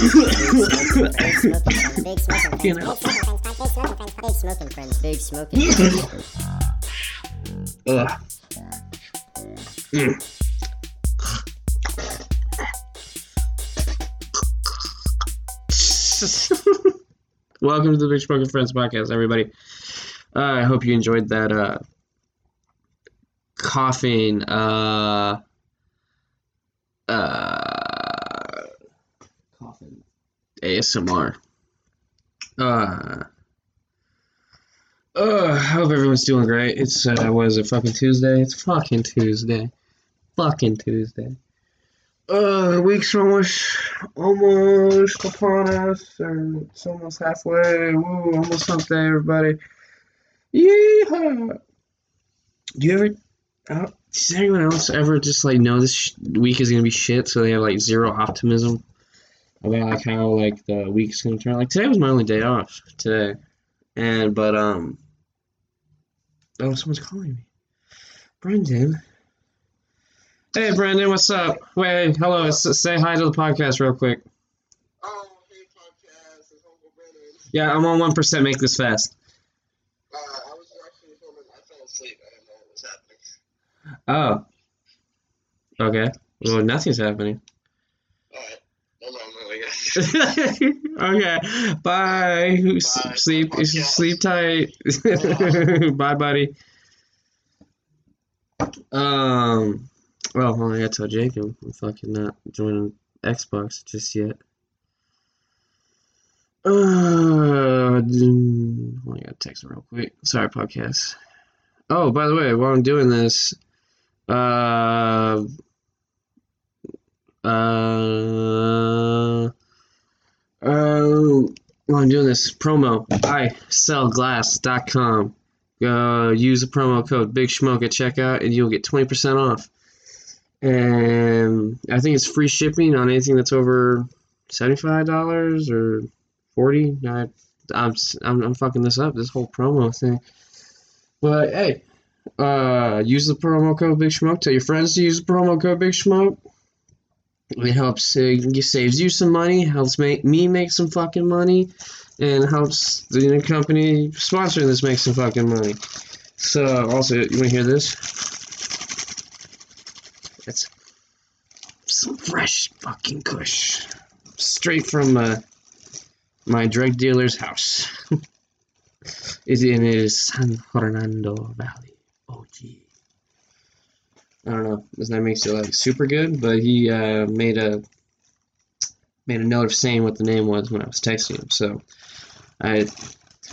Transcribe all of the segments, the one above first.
Welcome to the Big Smoking Friends podcast, everybody. I hope you enjoyed that coughing ASMR. I hope everyone's doing great. It's fucking Tuesday. The week's almost upon us, and it's almost halfway. Woo, almost something, everybody. Yeehaw! Do you ever? Does anyone else ever just like know this week is gonna be shit, so they have like zero optimism about like how like the week's gonna turn? Like today was my only day off today, but someone's calling me, Brendan. Hey, Brendan, what's up? Wait, hello. Say hi to the podcast real quick. Oh, hey, podcast. It's Uncle Brendan. Yeah, I'm on 1%. Make this fast. I was actually filming. I fell asleep. I didn't know what was happening. Oh. Okay. Well, nothing's happening. All right. Okay. Bye. Bye. Sleep tight. Bye, buddy. Well, I gotta tell Jacob I'm fucking not joining Xbox just yet. I gotta text him real quick. Sorry, podcast. Oh, by the way, while I'm doing this, while I'm doing this promo, isellglass.com. Use the promo code BigSchmoke at checkout, and you'll get 20% off. And I think it's free shipping on anything that's over $75 or $40. I'm fucking this up, this whole promo thing. But hey, use the promo code Big Smoke. Tell your friends to use the promo code Big Smoke. It helps. It saves you some money. Helps me make some fucking money, and helps the company sponsoring this make some fucking money. So also, you want to hear this? It's some fresh fucking kush, straight from my drug dealer's house. It is San Fernando Valley, OG. I don't know if that makes it like super good, but he made a note of saying what the name was when I was texting him. So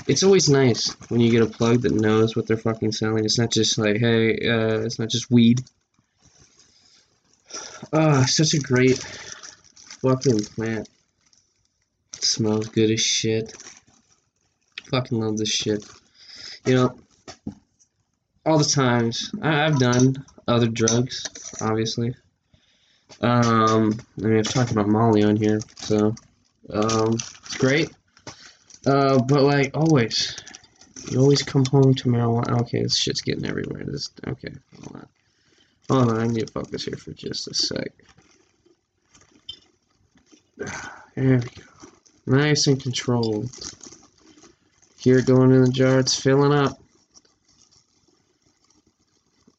it's always nice when you get a plug that knows what they're fucking selling. It's not just like, hey, it's not just weed. Such a great fucking plant. It smells good as shit. Fucking love this shit. You know, all the times I've done other drugs, obviously. I mean, I've talked about Molly on here, so it's great. But like always, you always come home to marijuana. Okay, this shit's getting everywhere. Okay, hold on. Hold on, I need to focus here for just a sec. There we go. Nice and controlled. Here, going in the jar, it's filling up.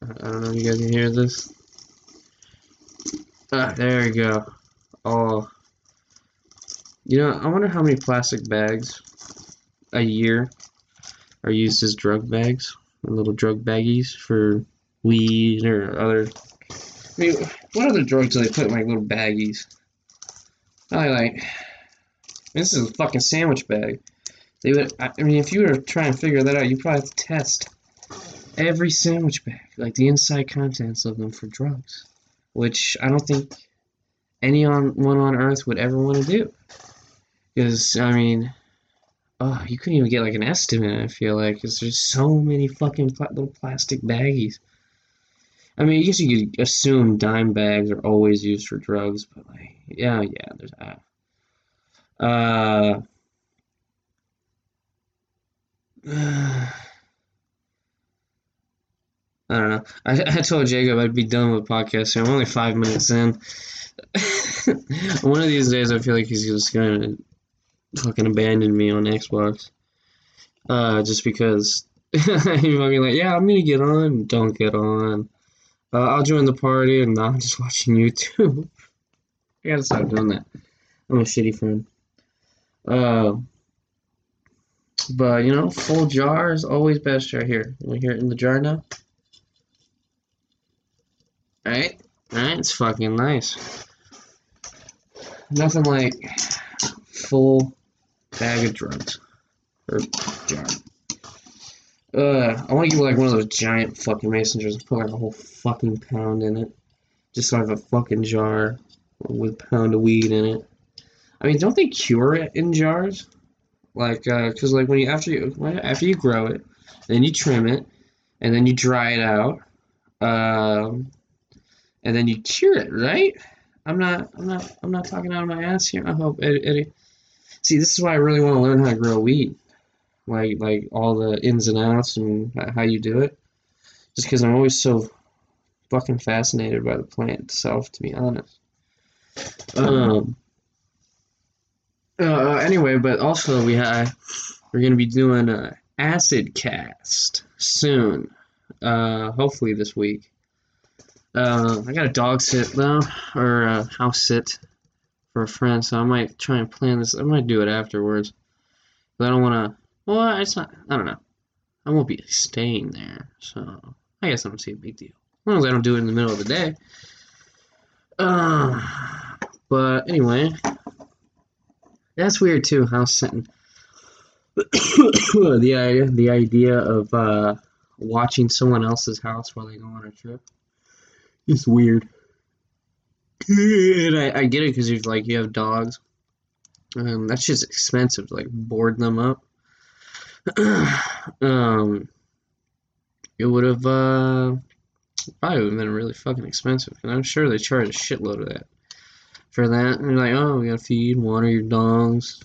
I don't know if you guys can hear this. There we go. Oh. You know, I wonder how many plastic bags a year are used as drug bags, or little drug baggies for weed or other. I mean, what other drugs do they put in like little baggies? Probably like, this is a fucking sandwich bag. They would. I mean, if you were trying to figure that out, you probably have to test every sandwich bag, like the inside contents of them, for drugs, which I don't think anyone on earth would ever want to do. Because I mean, you couldn't even get like an estimate. I feel like because there's so many fucking little plastic baggies. I mean, I guess you could assume dime bags are always used for drugs, but like, yeah, there's that. I don't know. I told Jacob I'd be done with podcasting. I'm only 5 minutes in. One of these days I feel like he's just gonna fucking abandon me on Xbox. Just because he fucking like, yeah, I'm gonna get on. Don't get on. I'll join the party, and now I'm just watching YouTube. I gotta stop doing that. I'm a shitty friend. But, you know, full jar is always best right here. You want to hear it in the jar now? Alright? Alright, it's fucking nice. Nothing like full bag of drugs. Or jar. I want to get, like, one of those giant fucking mason jars and put, like, a whole fucking pound in it. Just so I have a fucking jar with a pound of weed in it. I mean, don't they cure it in jars? Like, cause like when you after you grow it, then you trim it, and then you dry it out, and then you cure it, right? I'm not talking out of my ass here. I hope Eddie. See, this is why I really want to learn how to grow weed, like all the ins and outs and how you do it. Just because I'm always so fucking fascinated by the plant itself, to be honest. Anyway, but also we're gonna be doing a acid cast soon. Hopefully this week. I got a dog sit though, or a house sit for a friend, so I might try and plan this. I might do it afterwards, but I don't want to. Well, it's not. I don't know. I won't be staying there, so I guess I don't see a big deal as long as I don't do it in the middle of the day. But anyway. That's weird too, house sitting. the idea of watching someone else's house while they go on a trip. It's weird. And I get it because you have dogs. That's just expensive to like board them up. It would have probably would have been really fucking expensive, and I'm sure they charge a shitload of that. For that, and you're like, oh, we gotta feed and water your dogs.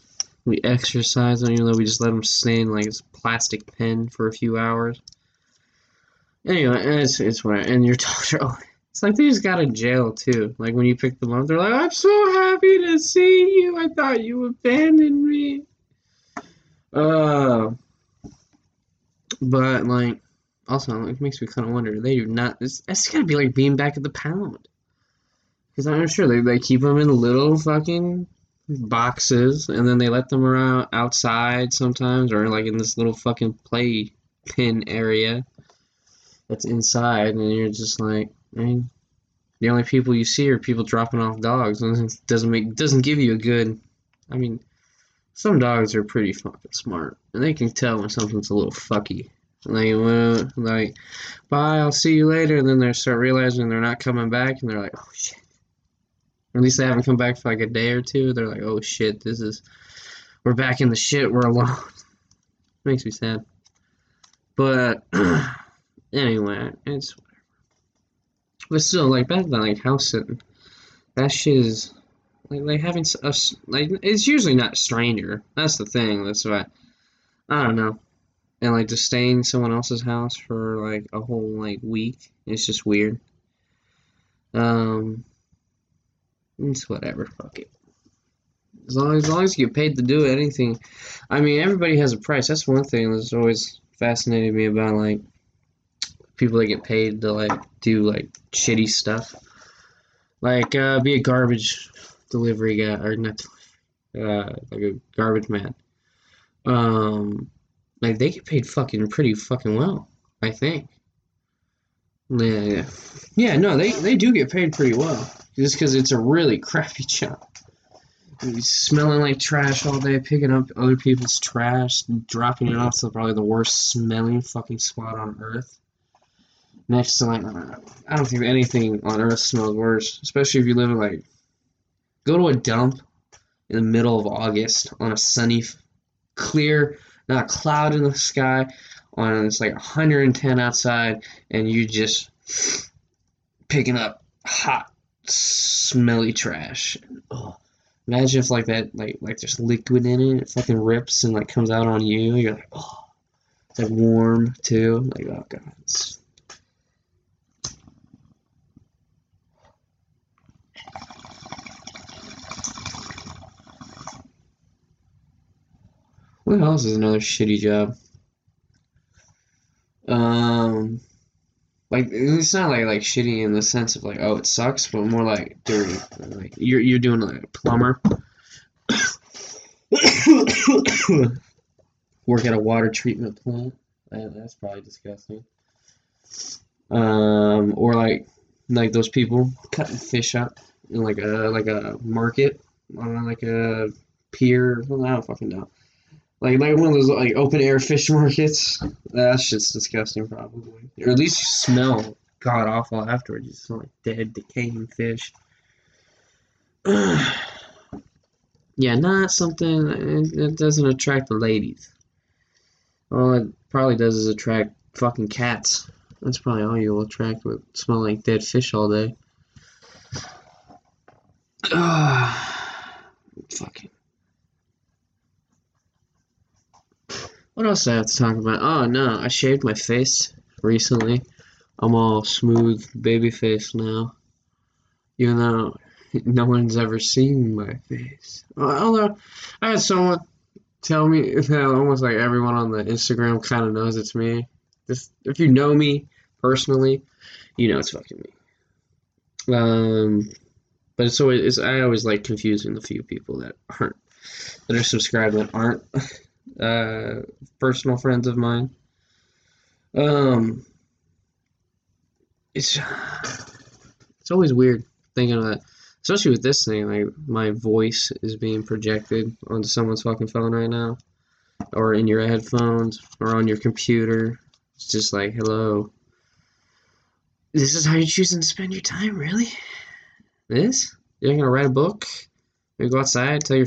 We exercise them, even though we just let them stay in like this plastic pen for a few hours. Anyway, it's whatever. And your dogs are always, it's like they just got in jail too. Like when you pick them up, they're like, I'm so happy to see you. I thought you abandoned me. But like, also it makes me kind of wonder. They do not. It's gotta be like being back at the pound. Because I'm sure they keep them in little fucking boxes, and then they let them around outside sometimes, or like in this little fucking play pin area that's inside, and you're just like, I mean, the only people you see are people dropping off dogs, and it doesn't give you a good, I mean, some dogs are pretty fucking smart, and they can tell when something's a little fucky. Like, bye, I'll see you later, and then they start realizing they're not coming back, and they're like, oh shit. Or at least they haven't come back for like a day or two. They're like, oh shit, we're back in the shit, we're alone. Makes me sad. But, anyway, it's whatever. But still, like, back then, like, house sitting, that shit is, like having a, like, it's usually not a stranger. That's the thing, that's why, I don't know. And, like, just staying in someone else's house for, like, a whole, like, week, it's just weird. It's whatever, fuck it. As long as you get paid to do anything. I mean, everybody has a price. That's one thing that's always fascinated me about, like, people that get paid to, like, do, like, shitty stuff. Like, be a garbage delivery guy, or not, like a garbage man. Like, they get paid fucking pretty fucking well, I think. Yeah. Yeah, no, they do get paid pretty well. Just because it's a really crappy job. You're smelling like trash all day, picking up other people's trash, and dropping it off to probably the worst smelling fucking spot on earth. Next to, like, I don't think anything on earth smells worse. Especially if you live in, like, go to a dump in the middle of August on a sunny, clear, not a cloud in the sky, on it's like 110 outside, and you just picking up hot, smelly trash. Ugh. Imagine if like that, like there's liquid in it. It fucking rips and like comes out on you. You're like, oh, it's like warm too. Like, oh god, What else is another shitty job? Like, it's not like shitty in the sense of like, oh, it sucks, but more like dirty. Like you're doing like a plumber. Work at a water treatment plant. That's probably disgusting. Or like those people cutting fish up in like a market on like a pier. Well, I don't fucking know. Like one of those like open air fish markets. That shit's disgusting, probably. Or at least you smell god awful afterwards. You smell like dead, decaying fish. Yeah, not something. It doesn't attract the ladies. All it probably does is attract fucking cats. That's probably all you'll attract with smelling like dead fish all day. Fucking. What else do I have to talk about? Oh, no, I shaved my face recently. I'm all smooth baby face now. Even though no one's ever seen my face. Although, I had someone tell me that almost like everyone on the Instagram kind of knows it's me. Just, if you know me personally, you know it's fucking me. But it's always, I always like confusing the few people that are subscribed that aren't. Personal friends of mine. It's always weird thinking of that, especially with this thing. Like my voice is being projected onto someone's fucking phone right now, or in your headphones, or on your computer. It's just like, hello. This is how you're choosing to spend your time, really? This? You're gonna write a book? You're gonna go outside, tell your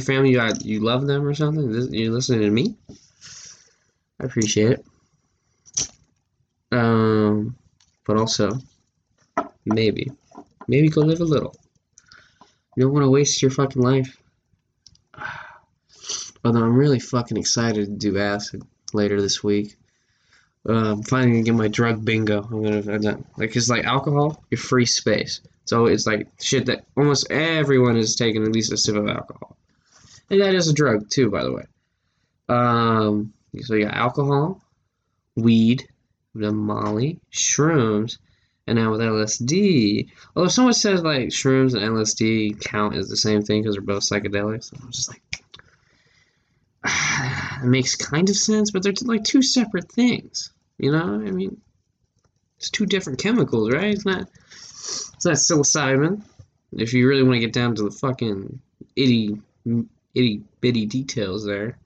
family you love them or something? You're listening to me? I appreciate it. But also, maybe go live a little. You don't want to waste your fucking life. Although I'm really fucking excited to do acid later this week. I'm finally gonna get my drug bingo. It's like alcohol, your free space. So it's like shit that almost everyone is taking at least a sip of alcohol. And that is a drug, too, by the way. So you got alcohol, weed, the Molly, shrooms, and now with LSD. Although someone says, like, shrooms and LSD count as the same thing because they're both psychedelics. So I'm just like, it makes kind of sense, but they're, like, two separate things. You know? I mean, it's two different chemicals, right? It's not psilocybin. If you really want to get down to the fucking itty bitty details there.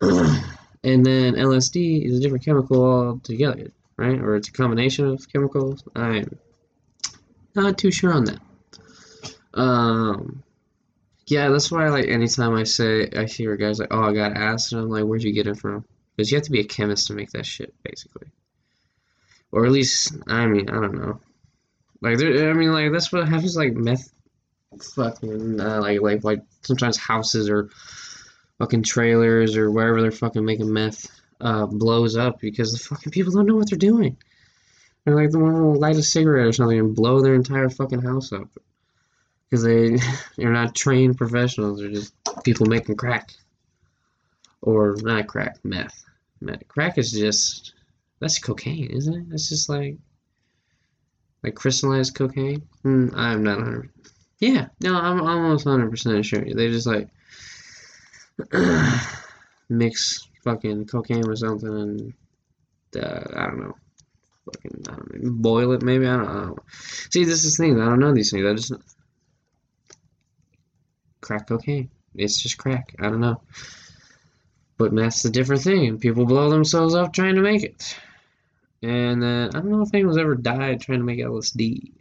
And then LSD is a different chemical altogether, right? Or it's a combination of chemicals. I'm not too sure on that. Yeah, that's why anytime I hear guys like, oh, I got acid, I'm like, where'd you get it from? Because you have to be a chemist to make that shit, basically. Or at least, I mean, I don't know. That's what happens, meth. Fucking like sometimes houses or fucking trailers or wherever they're fucking making meth blows up because the fucking people don't know what they're doing. They're like the one who will light a cigarette or something and blow their entire fucking house up because they're not trained professionals. They're just people making crack, or not crack, meth. Crack is just that's cocaine, isn't it? That's just like crystallized cocaine. I'm not 100%. Yeah, no, I'm almost 100% sure. They just, mix fucking cocaine with something and, I don't know. Fucking, I don't know. Boil it, maybe? I don't know. See, this is the thing. I don't know these things. I just... Crack cocaine. It's just crack. I don't know. But meth's a different thing. People blow themselves up trying to make it. And then, I don't know if anyone's ever died trying to make LSD.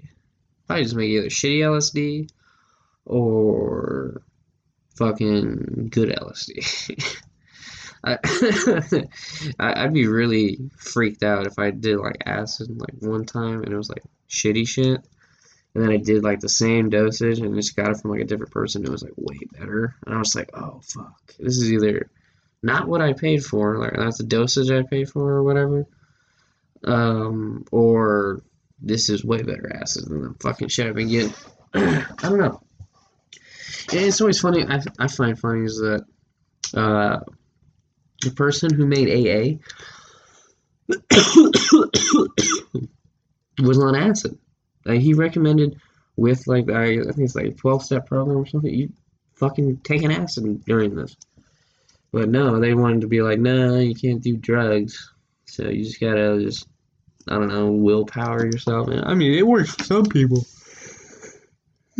Probably just make either shitty LSD or fucking good LSD. I'd be really freaked out if I did acid one time and it was shitty shit. And then I did the same dosage and just got it from a different person. It was way better. And I was like, oh fuck. This is either not what I paid for, not the dosage I paid for or whatever. Or this is way better acid than the fucking shit I've been getting. I don't know. And it's always funny. I find funny is that the person who made AA was on acid. He recommended with, like, I think it's like a 12-step program or something, you fucking take an acid during this. But no, they wanted to be like, no, you can't do drugs. So you just gotta just, I don't know, willpower yourself. I mean, it works for some people.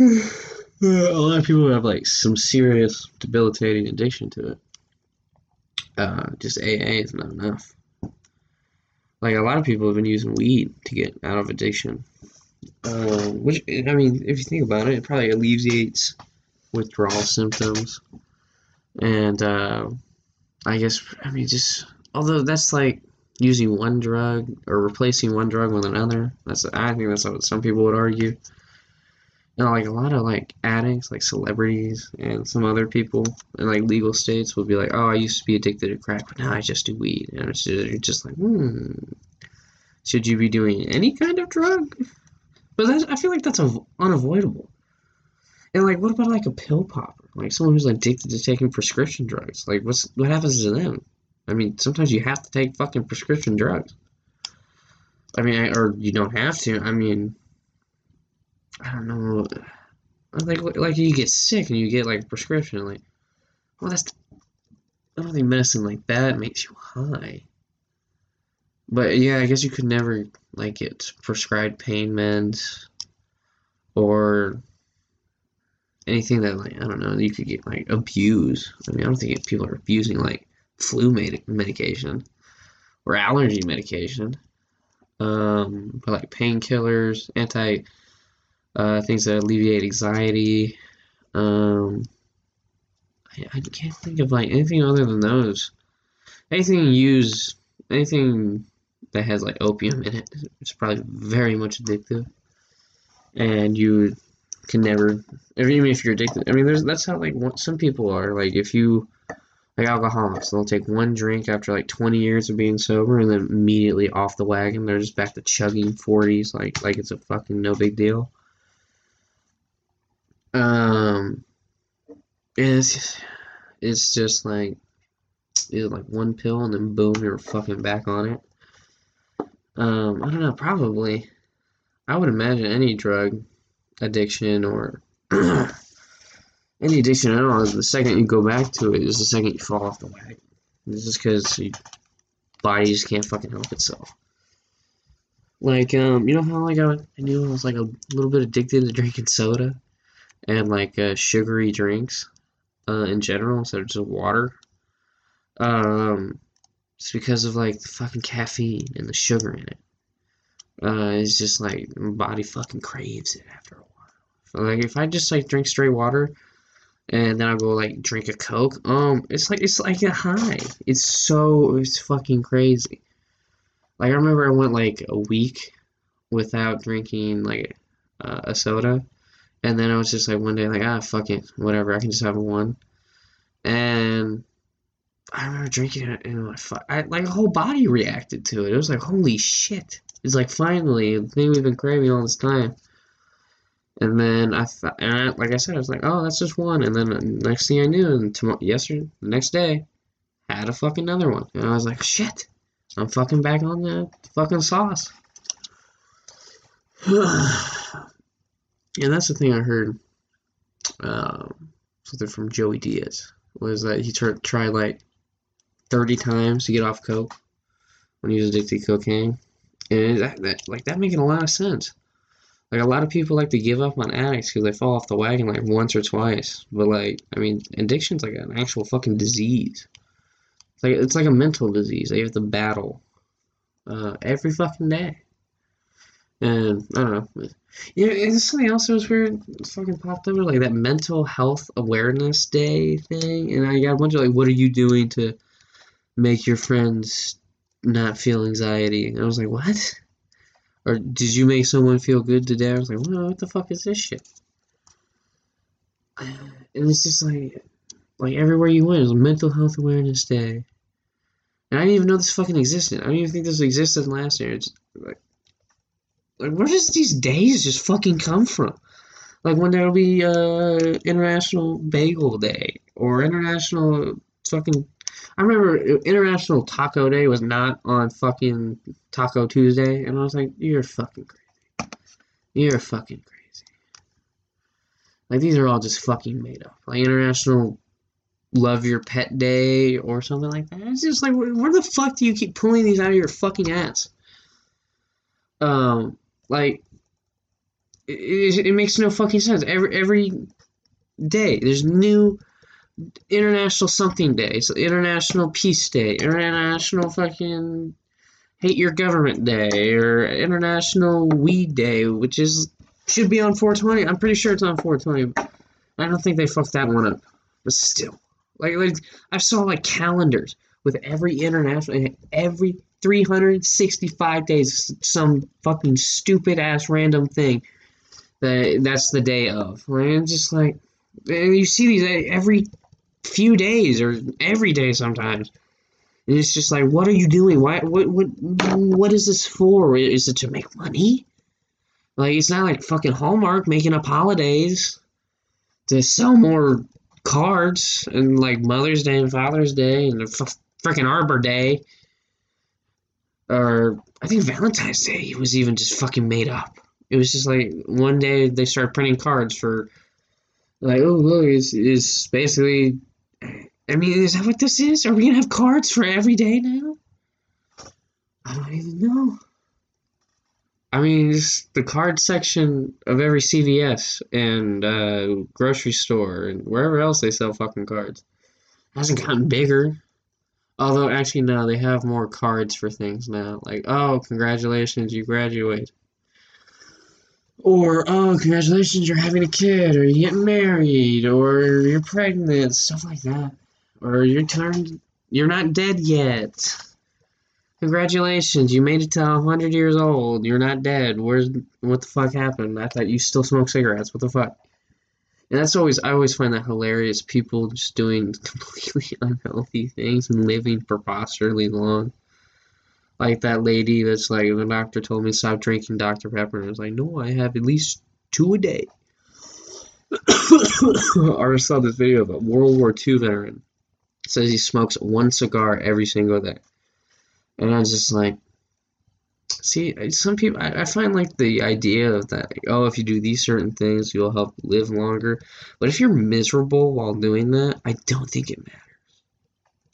A lot of people have, like, some serious debilitating addiction to it. Just AA is not enough. Like, a lot of people have been using weed to get out of addiction. Which, I mean, if you think about it, it probably alleviates withdrawal symptoms. And, I guess, I mean, just, although that's, like, using one drug or replacing one drug with another. I think that's what some people would argue. And, like, a lot of, like, addicts, like, celebrities and some other people in, like, legal states will be like, oh, I used to be addicted to crack, but now I just do weed. And it's just like, should you be doing any kind of drug? But that's, I feel like that's unavoidable. And, like, what about, like, a pill popper? Like, someone who's addicted to taking prescription drugs. Like, what happens to them? I mean, sometimes you have to take fucking prescription drugs. I mean, or you don't have to. I mean, I don't know. Like, you get sick and you get, like, a prescription. Like, well, I don't think medicine like that makes you high. But, yeah, I guess you could never, like, get prescribed pain meds or anything that, like, I don't know, you could get, like, abused. I mean, I don't think people are abusing, like, flu medication or allergy medication. But, like, painkillers, things that alleviate anxiety. I can't think of, like, anything other than those. Anything that has, like, opium in it, it's probably very much addictive. And you can never, even if you're addicted, I mean, that's how, like, some people are. Like, if you, like, alcoholics, they'll take one drink after, like, 20 years of being sober and then immediately off the wagon. They're just back to chugging 40s, like it's a fucking no big deal. And it's just, like, either, like, one pill and then boom, you're fucking back on it. I don't know, probably. I would imagine any drug addiction or any addiction at all, the second you go back to it is the second you fall off the wagon. This is because your body just can't fucking help itself. Like, you know how, like, I knew I was, like, a little bit addicted to drinking soda and, like, sugary drinks in general instead of just water? It's because of, like, the fucking caffeine and the sugar in it. It's just, like, my body fucking craves it after a while. So, like, if I just, like, drink straight water and then I'll go, like, drink a Coke, it's like a high. It's fucking crazy. Like, I remember I went, like, a week without drinking, like, a soda, and then I was just, like, one day, like, fuck it, whatever, I can just have one. And I remember drinking it, and like, the whole body reacted to it. It was like, holy shit. It's like, finally, the thing we've been craving all this time. And then like I said, I was like, oh, that's just one. And then the next thing I knew, and the next day, had a fucking another one. And I was like, shit, I'm fucking back on the fucking sauce. And that's the thing I heard, something from Joey Diaz, was that he tried, like, 30 times to get off coke when he was addicted to cocaine. And that making a lot of sense. Like, a lot of people like to give up on addicts because they fall off the wagon, like, once or twice. But, like, I mean, addiction's like an actual fucking disease. It's like a mental disease. They have to battle every fucking day. And, I don't know. You know, and something else that was weird fucking popped up, like, that mental health awareness day thing. And I got wonder, like, what are you doing to make your friends not feel anxiety? And I was like, what? Or did you make someone feel good today? I was like, well, what the fuck is this shit? And it's just like everywhere you went, it was mental health awareness day. And I didn't even know this fucking existed. I don't even think this existed last year. It's like where does these days just fucking come from? Like, when there'll be International Bagel Day or International fucking... I remember International Taco Day was not on fucking Taco Tuesday, and I was like, you're fucking crazy. You're fucking crazy. Like, these are all just fucking made up. Like, International Love Your Pet Day or something like that. It's just like, where the fuck do you keep pulling these out of your fucking ass? Like, it makes no fucking sense. Every day, there's new... International something day, so International Peace Day, International fucking Hate Your Government Day, or International Weed Day, which is should be on 420. I'm pretty sure it's on 420. I don't think they fucked that one up, but still, like I saw like calendars with every international, every 365 days, some fucking stupid ass random thing that's the day of. Like, it's just like. And you see these every few days or every day sometimes. And it's just like, what are you doing? Why? What is this for? Is it to make money? Like, it's not like fucking Hallmark making up holidays to sell more cards and like Mother's Day and Father's Day and freaking Arbor Day. Or I think Valentine's Day was even just fucking made up. It was just like one day they started printing cards for... Like, oh, look, it's basically... I mean, is that what this is? Are we going to have cards for every day now? I don't even know. I mean, it's the card section of every CVS and grocery store and wherever else they sell fucking cards. It hasn't gotten bigger. Although, actually, no, they have more cards for things now. Like, oh, congratulations, you graduated. Or, oh, congratulations, you're having a kid, or you're getting married, or you're pregnant, stuff like that. Or you're not dead yet. Congratulations, you made it to 100 years old, you're not dead, what the fuck happened? I thought you still smoke cigarettes, what the fuck? And I always find that hilarious, people just doing completely unhealthy things and living preposterously long. Like that lady that's like, the doctor told me stop drinking Dr. Pepper. And I was like, no, I have at least 2 a day. I saw this video of a World War II veteran. It says he smokes 1 cigar every single day. And I was just like, see, some people, I find like the idea of that, like, oh, if you do these certain things, you'll help live longer. But if you're miserable while doing that, I don't think it matters.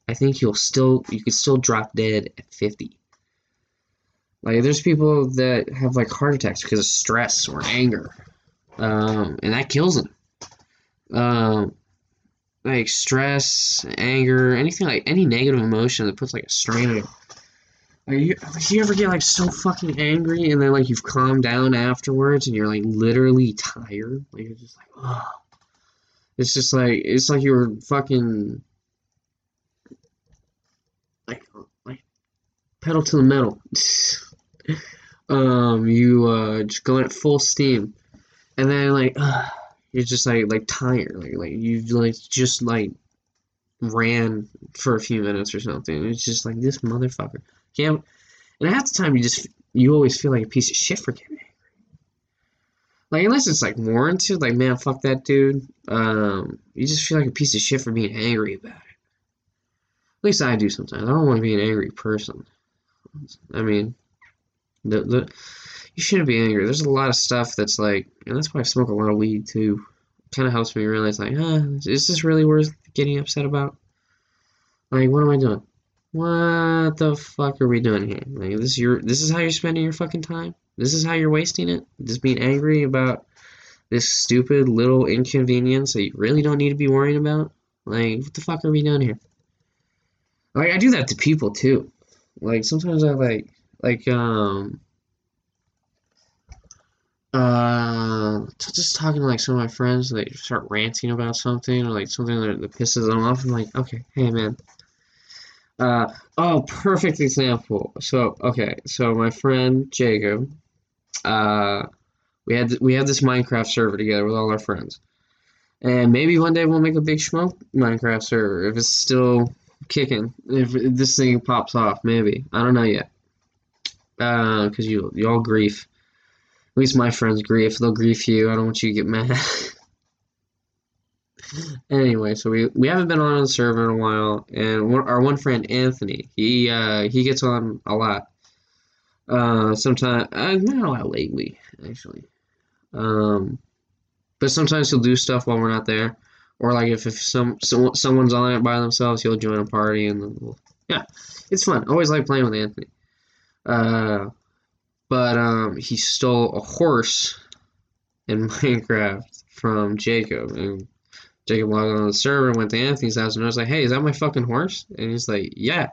I think you could still drop dead at 50. Like, there's people that have, like, heart attacks because of stress or anger. And that kills them. Like, stress, anger, anything, like, any negative emotion that puts, like, a strain on you. Like, you ever get, like, so fucking angry and then, like, you've calmed down afterwards and you're, like, literally tired? Like, you're just like, oh. It's just like, it's like you were fucking... pedal to the metal. You just going at full steam, and then like you're just like tired, like you like just like ran for a few minutes or something. It's just like this motherfucker. Yeah, and half the time you always feel like a piece of shit for getting angry. Like unless it's like warranted, like man, fuck that dude. You just feel like a piece of shit for being angry about it. At least I do sometimes. I don't want to be an angry person. I mean, you shouldn't be angry. There's a lot of stuff that's like, and that's why I smoke a lot of weed too. Kind of helps me realize, like, is this really worth getting upset about? Like, what am I doing? What the fuck are we doing here? Like, this is how you're spending your fucking time? This is how you're wasting it? Just being angry about this stupid little inconvenience that you really don't need to be worrying about? Like, what the fuck are we doing here? Like, I do that to people, too. Like, sometimes I, just talking to, like, some of my friends, they start ranting about something, or, like, something that pisses them off, I'm like, okay, hey, man. Oh, perfect example. So my friend, Jacob, we had this Minecraft server together with all our friends. And maybe one day we'll make a BigSchmoke Minecraft server, if it's still... kicking, if this thing pops off, maybe. I don't know yet. Because you all grief. At least my friends grief. They'll grief you. I don't want you to get mad. Anyway, so we haven't been on the server in a while, and our one friend Anthony, he gets on a lot. Sometimes not a lot lately, actually. But sometimes he'll do stuff while we're not there, or like if someone's on it by themselves, he'll join a party, and then we'll, yeah, it's fun. I always like playing with Anthony. But he stole a horse in Minecraft from Jacob, and Jacob logged on the server and went to Anthony's house, and I was like, "Hey, is that my fucking horse?" And he's like, "Yeah."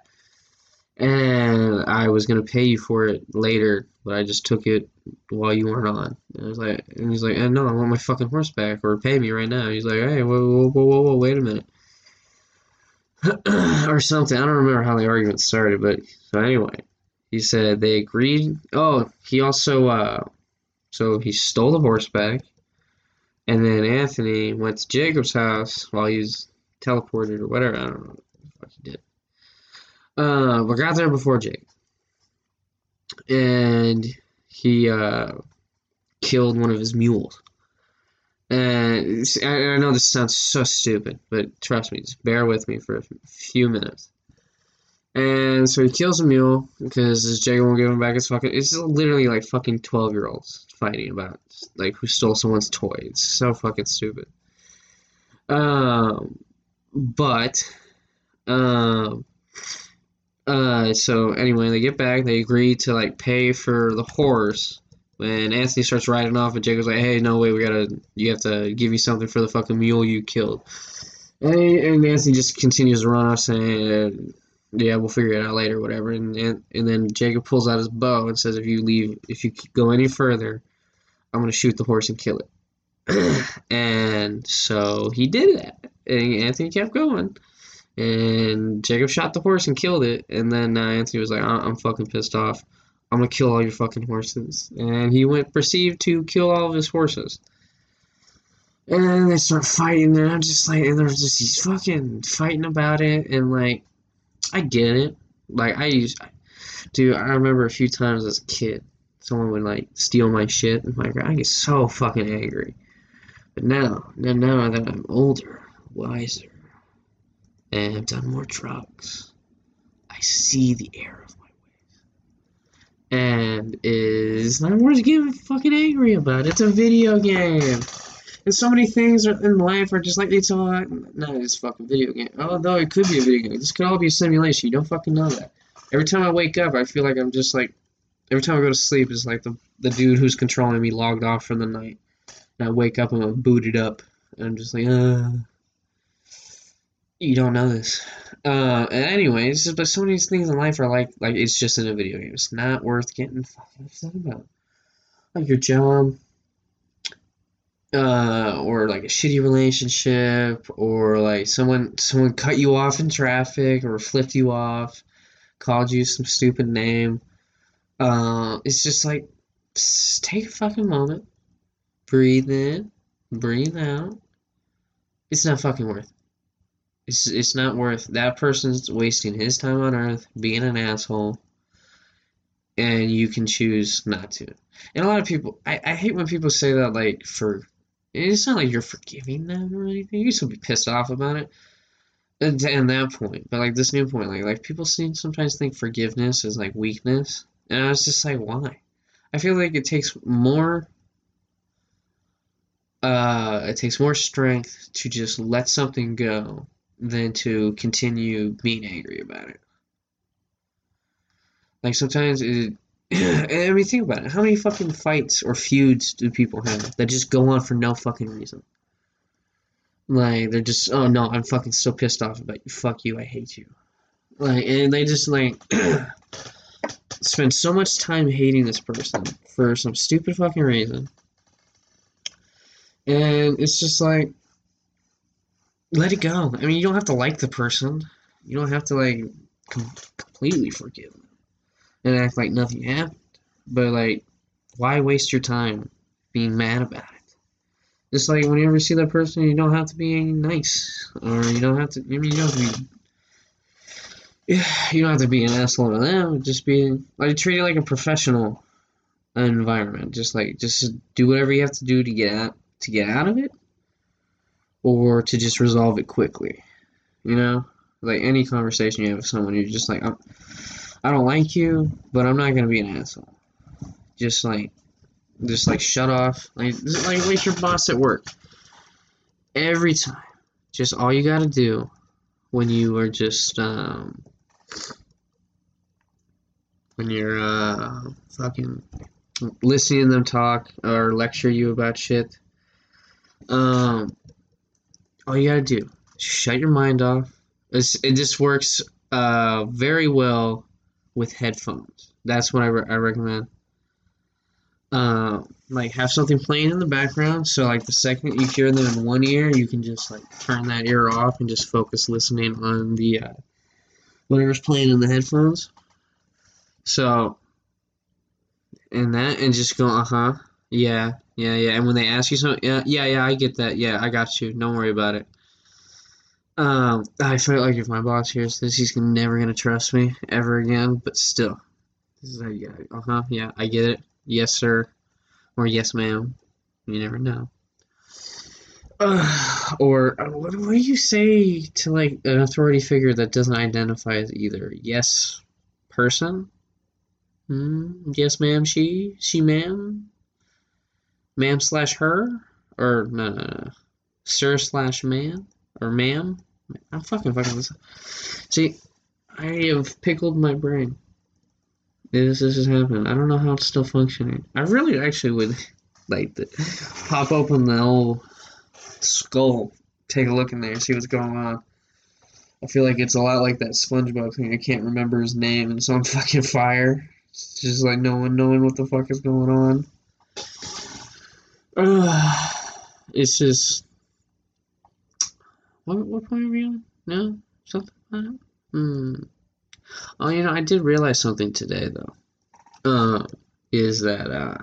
And I was gonna pay you for it later, but I just took it while you weren't on. And I was like, and he's like, "No, I want my fucking horse back, or pay me right now." And he's like, "Hey, whoa, wait a minute," or something. I don't remember how the argument started, but so anyway, he said they agreed. Oh, he also so he stole the horse back, and then Anthony went to Jacob's house while he was teleported or whatever. I don't know what he did. We got there before Jake, and he killed one of his mules. And I know this sounds so stupid, but trust me, just bear with me for a few minutes. And so he kills a mule because Jake won't give him back his fucking. It's literally like fucking 12-year-olds fighting about like who stole someone's toy. It's so fucking stupid. So anyway, they get back, they agree to like pay for the horse. When Anthony starts riding off, and Jacob's like, "Hey, no way, you have to give me something for the fucking mule you killed." And Anthony just continues to run off saying, "Yeah, we'll figure it out later," whatever. And then Jacob pulls out his bow and says, if you go any further, I'm gonna shoot the horse and kill it." And so he did that, and Anthony kept going. And Jacob shot the horse and killed it, and then Anthony was like, "I'm fucking pissed off. I'm gonna kill all your fucking horses." And he proceeded to kill all of his horses. And then they start fighting, and I'm just like, and there's just these fucking fighting about it, and like, I get it. Like, I remember a few times as a kid, someone would like steal my shit, and like, I get so fucking angry. But now that I'm older, wiser, and I've done more drugs, I see the error of my ways. And it's not worth getting fucking angry about. It's a video game. And so many things in life are just like, it's all not this fucking video game. Although it could be a video game. This could all be a simulation. You don't fucking know that. Every time I wake up, I feel like I'm just like, every time I go to sleep, it's like the dude who's controlling me logged off for the night. And I wake up and I'm booted up. And I'm just like, You don't know this. Anyways, but so many things in life are like it's just in a video game. It's not worth getting fucking upset about. Like your job, or like a shitty relationship, or like someone cut you off in traffic, or flipped you off, called you some stupid name. It's just like, take a fucking moment, breathe in, breathe out. It's not fucking worth it. It's not worth, that person's wasting his time on earth being an asshole, and you can choose not to. And a lot of people, I hate when people say that, like, it's not like you're forgiving them or anything. You can still be pissed off about it, and that point, but like this new point, like people sometimes think forgiveness is like weakness, and I was just like, why? I feel like it takes more strength to just let something go than to continue being angry about it. Like, sometimes I mean, think about it. How many fucking fights or feuds do people have that just go on for no fucking reason? Like, they're just, "Oh no, I'm fucking so pissed off about you. Fuck you, I hate you." Like, and they just, like, spend so much time hating this person for some stupid fucking reason. And it's just like, let it go. I mean, you don't have to like the person. You don't have to, like, completely forgive them and act like nothing happened. But, like, why waste your time being mad about it? Just like, whenever you see that person, you don't have to be nice. Or you don't have to, I mean, you don't have to be an asshole to them. Just be, like, treat it like a professional environment. Just do whatever you have to do to get out of it. or to just resolve it quickly. You know, like any conversation you have with someone, you're just like, I don't like you, but I'm not gonna be an asshole. Just like shut off. Like with your boss at work. Every time, just all you gotta do when you are just when you're fucking listening to them talk or lecture you about shit. All you gotta do, shut your mind off. It just works very well with headphones. That's what I recommend. Like have something playing in the background, so like the second you hear them in one ear, you can just like turn that ear off and just focus listening on the whatever's playing in the headphones. So, and just go, yeah. And when they ask you something, yeah, I get that. Yeah, I got you. Don't worry about it. I feel like if my boss hears this, he's never gonna trust me ever again. But still, this is how you got it. Yeah, I get it. Yes, sir, or yes, ma'am. You never know. Or what do you say to like an authority figure that doesn't identify as either yes person, yes, ma'am, she, ma'am slash her, or no, sir slash man or ma'am. I'm fucking this up. See, I have pickled my brain. This has happened. I don't know how it's still functioning. I really actually would like to pop open the old skull, take a look in there, see what's going on. I feel like it's a lot like that Spongebob thing. I can't remember his name, and so I'm fucking fire. It's just like no one knowing what the fuck is going on. It's just... What point are we on? No? Something like that? Oh, you know, I did realize something today, though, is that,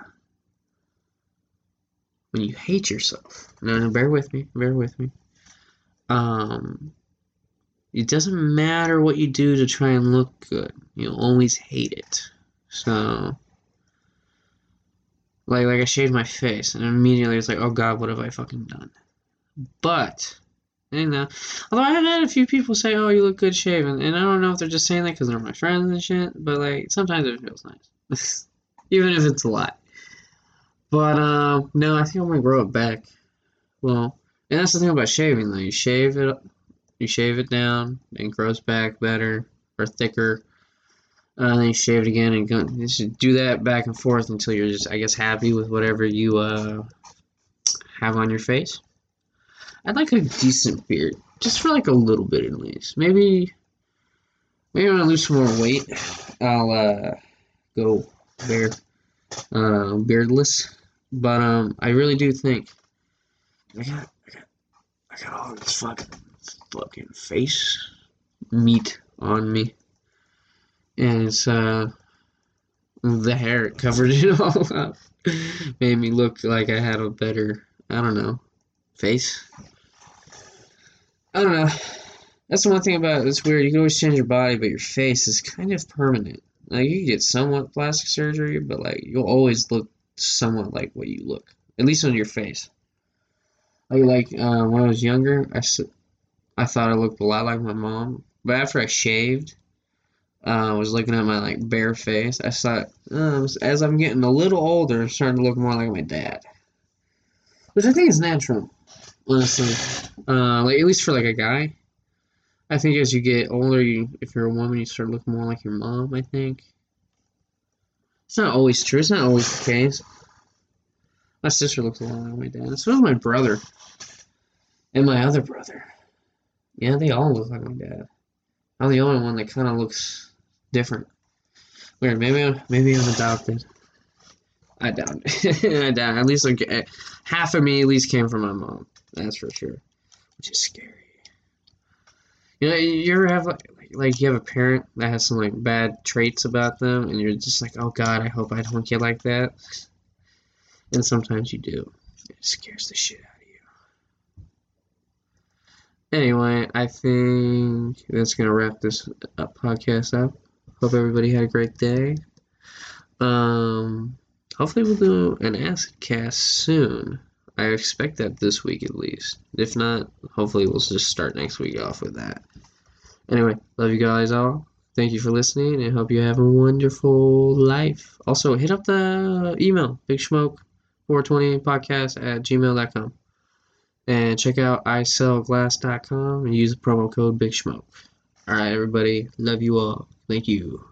when you hate yourself, no, bear with me, it doesn't matter what you do to try and look good, you'll always hate it. So, like I shaved my face, and immediately it's like, oh god, what have I fucking done? But... although I have had a few people say, oh, you look good shaven, and I don't know if they're just saying that because they're my friends and shit, but like sometimes it feels nice even if it's a lot. But no, I think I'm gonna grow it back. Well, and that's the thing about shaving, though. You shave it down and it grows back better or thicker, and then you shave it again and go, you should do that back and forth until you're just, I guess, happy with whatever you have on your face. I'd like a decent beard, just for like a little bit at least. Maybe when I lose some more weight, I'll go beardless. But I really do think I got all this fucking face meat on me, and it's the hair covered it all up, made me look like I had a better, I don't know, face. I don't know. That's the one thing about it. It's weird. You can always change your body, but your face is kind of permanent. Like, you can get somewhat plastic surgery, but, like, you'll always look somewhat like what you look. At least on your face. Like, when I was younger, I thought I looked a lot like my mom. But after I shaved, I was looking at my, like, bare face. I thought, as I'm getting a little older, I'm starting to look more like my dad. Which I think is natural. Honestly, like at least for like a guy, I think as you get older, if you're a woman, you start looking more like your mom. I think it's not always true. It's not always the case. My sister looks a lot like my dad. So does my brother and my other brother. Yeah, they all look like my dad. I'm the only one that kind of looks different. Weird. Maybe I'm adopted. I doubt it. I doubt it. At least like half of me at least came from my mom. That's for sure, which is scary. You know, you ever have like you have a parent that has some like bad traits about them, and you're just like, oh god, I hope I don't get like that. And sometimes you do. It scares the shit out of you. Anyway, I think that's gonna wrap this podcast up. Hope everybody had a great day. Hopefully we'll do an acid cast soon. I expect that this week at least. If not, hopefully we'll just start next week off with that. Anyway, love you guys all. Thank you for listening, and I hope you have a wonderful life. Also, hit up the email, BigSchmoke420podcast@gmail.com. And check out isellglass.com and use the promo code BigSchmoke. Alright, everybody. Love you all. Thank you.